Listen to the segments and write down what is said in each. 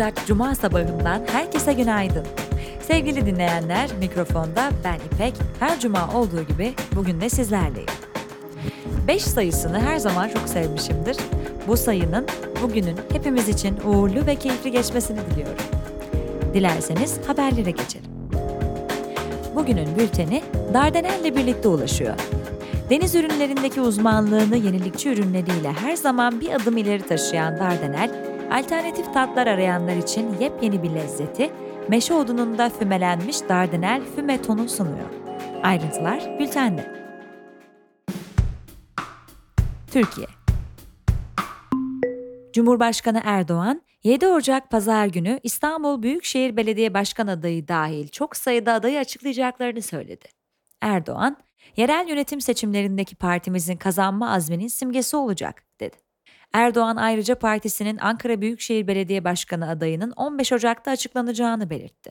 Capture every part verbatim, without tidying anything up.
Ocak Cuma sabahından herkese günaydın. Sevgili dinleyenler, mikrofonda ben İpek, her cuma olduğu gibi bugün de sizlerleyim. beş sayısını her zaman çok sevmişimdir. Bu sayının bugünün hepimiz için uğurlu ve keyifli geçmesini diliyorum. Dilerseniz haberlere geçelim. Bugünün bülteni Dardanel ile birlikte ulaşıyor. Deniz ürünlerindeki uzmanlığını yenilikçi ürünleriyle her zaman bir adım ileri taşıyan Dardanel, alternatif tatlar arayanlar için yepyeni bir lezzeti, meşe odununda fümelenmiş Dardanel füme tonu sunuyor. Ayrıntılar bültende. Türkiye. Cumhurbaşkanı Erdoğan, yedi Ocak Pazar günü İstanbul Büyükşehir Belediye Başkan adayı dahil çok sayıda adayı açıklayacaklarını söyledi. Erdoğan, yerel yönetim seçimlerindeki partimizin kazanma azminin simgesi olacak, dedi. Erdoğan ayrıca partisinin Ankara Büyükşehir Belediye Başkanı adayının on beş Ocak'ta açıklanacağını belirtti.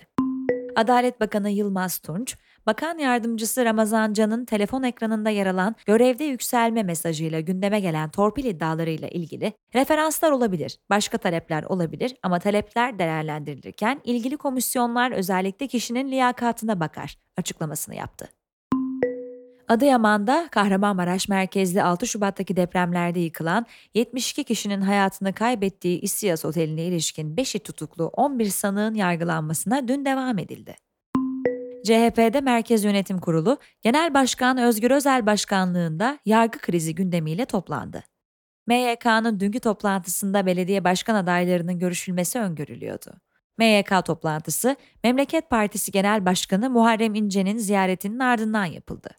Adalet Bakanı Yılmaz Tunç, Bakan Yardımcısı Ramazan Can'ın telefon ekranında yer alan görevde yükselme mesajıyla gündeme gelen torpil iddialarıyla ilgili referanslar olabilir, başka talepler olabilir ama talepler değerlendirilirken ilgili komisyonlar özellikle kişinin liyakatına bakar açıklamasını yaptı. Adıyaman'da Kahramanmaraş merkezli altı Şubat'taki depremlerde yıkılan yetmiş iki kişinin hayatını kaybettiği İstihyas Oteli'ne ilişkin beşi tutuklu on bir sanığın yargılanmasına dün devam edildi. C H P'de Merkez Yönetim Kurulu, Genel Başkan Özgür Özel başkanlığında yargı krizi gündemiyle toplandı. M Y K'nın dünkü toplantısında belediye başkan adaylarının görüşülmesi öngörülüyordu. M Y K toplantısı, Memleket Partisi Genel Başkanı Muharrem İnce'nin ziyaretinin ardından yapıldı.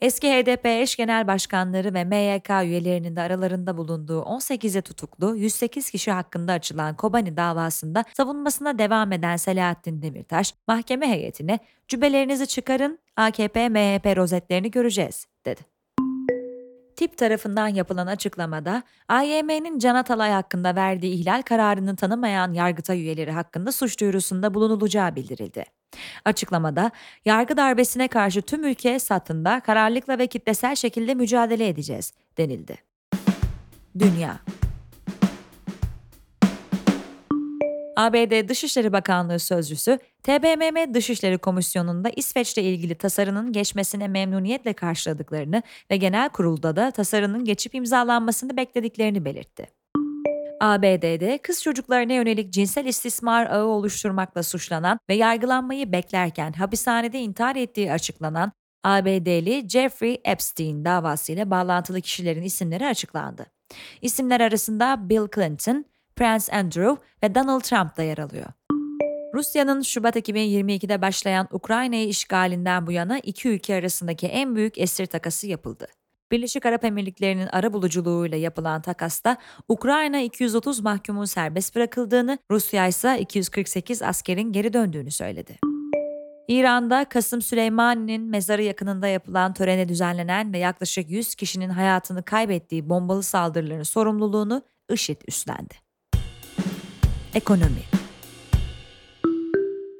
Eski H D P eş genel başkanları ve M Y K üyelerinin de aralarında bulunduğu on sekize tutuklu yüz sekiz kişi hakkında açılan Kobani davasında savunmasına devam eden Selahattin Demirtaş, mahkeme heyetine "Cübbelerinizi çıkarın, A K P M H P rozetlerini göreceğiz," dedi. T İ P tarafından yapılan açıklamada, A Y M'nin Can Atalay hakkında verdiği ihlal kararını tanımayan Yargıtay üyeleri hakkında suç duyurusunda bulunulacağı bildirildi. Açıklamada, yargı darbesine karşı tüm ülke satında kararlılıkla ve kitlesel şekilde mücadele edeceğiz, denildi. Dünya. A B D Dışişleri Bakanlığı Sözcüsü, T B M M Dışişleri Komisyonu'nda İsveç'le ilgili tasarının geçmesine memnuniyetle karşıladıklarını ve genel kurulda da tasarının geçip imzalanmasını beklediklerini belirtti. A B D'de kız çocuklarına yönelik cinsel istismar ağı oluşturmakla suçlanan ve yargılanmayı beklerken hapishanede intihar ettiği açıklanan A B D'li Jeffrey Epstein davasıyla bağlantılı kişilerin isimleri açıklandı. İsimler arasında Bill Clinton, Prince Andrew ve Donald Trump da yer alıyor. Rusya'nın Şubat iki bin yirmi ikide başlayan Ukrayna'yı işgalinden bu yana iki ülke arasındaki en büyük esir takası yapıldı. Birleşik Arap Emirlikleri'nin arabuluculuğuyla yapılan takasta Ukrayna iki yüz otuz mahkumun serbest bırakıldığını, Rusya ise iki yüz kırk sekiz askerin geri döndüğünü söyledi. İran'da Kasım Süleymani'nin mezarı yakınında yapılan törene düzenlenen ve yaklaşık yüz kişinin hayatını kaybettiği bombalı saldırıların sorumluluğunu IŞİD üstlendi. Ekonomi.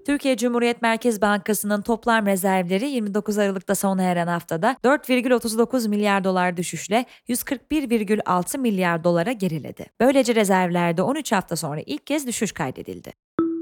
Türkiye Cumhuriyet Merkez Bankası'nın toplam rezervleri yirmi dokuz Aralık'ta sona eren haftada dört virgül otuz dokuz milyar dolar düşüşle yüz kırk bir virgül altı milyar dolara geriledi. Böylece rezervlerde on üç hafta sonra ilk kez düşüş kaydedildi.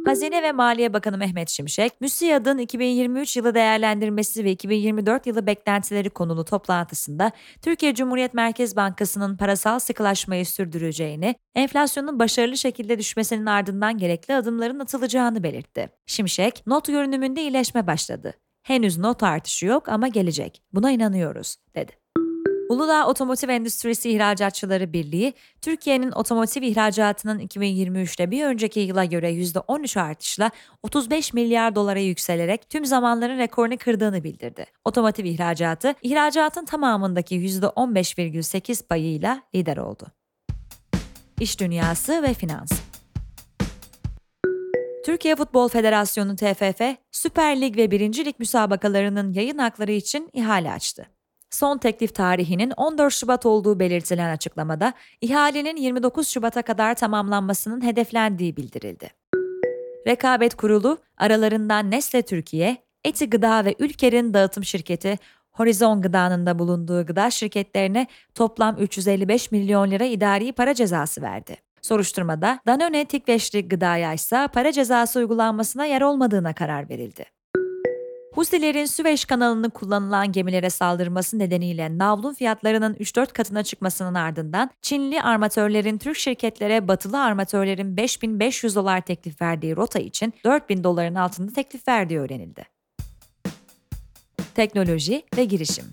Hazine ve Maliye Bakanı Mehmet Şimşek, MÜSİAD'ın iki bin yirmi üç yılı değerlendirmesi ve iki bin yirmi dört yılı beklentileri konulu toplantısında Türkiye Cumhuriyet Merkez Bankası'nın parasal sıkılaşmayı sürdüreceğini, enflasyonun başarılı şekilde düşmesinin ardından gerekli adımların atılacağını belirtti. Şimşek, not görünümünde iyileşme başladı. Henüz not artışı yok ama gelecek. Buna inanıyoruz, dedi. Uludağ Otomotiv Endüstrisi İhracatçıları Birliği, Türkiye'nin otomotiv ihracatının iki bin yirmi üçte bir önceki yıla göre yüzde on üç artışla otuz beş milyar dolara yükselerek tüm zamanların rekorunu kırdığını bildirdi. Otomotiv ihracatı, ihracatın tamamındaki yüzde on beş virgül sekiz payıyla lider oldu. İş dünyası ve finans. Türkiye Futbol Federasyonu T F F, Süper Lig ve Birinci Lig müsabakalarının yayın hakları için ihale açtı. Son teklif tarihinin on dört Şubat olduğu belirtilen açıklamada, ihalenin yirmi dokuz Şubat'a kadar tamamlanmasının hedeflendiği bildirildi. Rekabet Kurulu, aralarından Nestle Türkiye, Eti Gıda ve Ülker'in dağıtım şirketi Horizon Gıda'nın da bulunduğu gıda şirketlerine toplam üç yüz elli beş milyon lira idari para cezası verdi. Soruşturmada Danone Tikveşli gıdaya ise para cezası uygulanmasına yer olmadığına karar verildi. Husilerin Süveyş kanalını kullanılan gemilere saldırması nedeniyle navlun fiyatlarının üç dört katına çıkmasının ardından Çinli armatörlerin Türk şirketlere batılı armatörlerin beş bin beş yüz dolar teklif verdiği rota için dört bin doların altında teklif verdiği öğrenildi. Teknoloji ve girişim.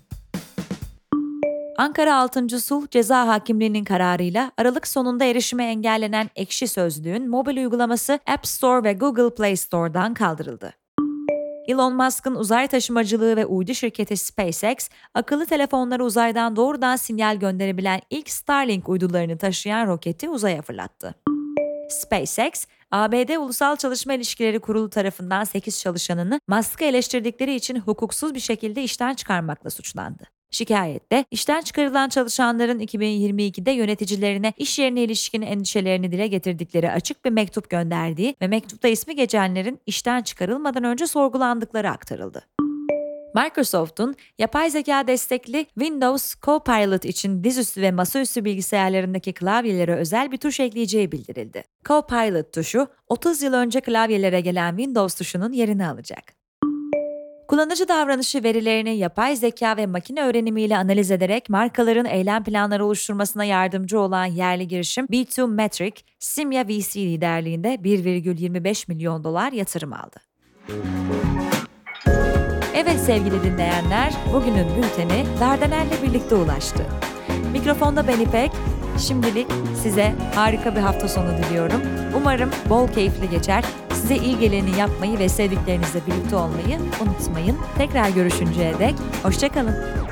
Ankara altıncı. Sulh Ceza Hakimliği'nin kararıyla Aralık sonunda erişime engellenen ekşi sözlüğün mobil uygulaması App Store ve Google Play Store'dan kaldırıldı. Elon Musk'ın uzay taşımacılığı ve uydu şirketi SpaceX, akıllı telefonlara uzaydan doğrudan sinyal gönderebilen ilk Starlink uydularını taşıyan roketi uzaya fırlattı. SpaceX, A B D Ulusal Çalışma İlişkileri Kurulu tarafından sekiz çalışanını Musk'ı eleştirdikleri için hukuksuz bir şekilde işten çıkarmakla suçlandı. Şikayette, işten çıkarılan çalışanların iki bin yirmi ikide yöneticilerine iş yerine ilişkin endişelerini dile getirdikleri açık bir mektup gönderdiği ve mektupta ismi geçenlerin işten çıkarılmadan önce sorgulandıkları aktarıldı. Microsoft'un yapay zeka destekli Windows Copilot için dizüstü ve masaüstü bilgisayarlarındaki klavyelere özel bir tuş ekleyeceği bildirildi. Copilot tuşu, otuz yıl önce klavyelere gelen Windows tuşunun yerini alacak. Kullanıcı davranışı verilerini yapay zeka ve makine öğrenimiyle analiz ederek markaların eylem planları oluşturmasına yardımcı olan yerli girişim B iki Metric, Simya V C liderliğinde bir virgül yirmi beş milyon dolar yatırım aldı. Evet sevgili dinleyenler, bugünün bülteni Dardanel'le birlikte ulaştı. Mikrofonda ben İpek, şimdilik size harika bir hafta sonu diliyorum. Umarım bol keyifli geçer. Size iyi geleni yapmayı ve sevdiklerinizle birlikte olmayı unutmayın. Tekrar görüşünceye dek hoşça kalın.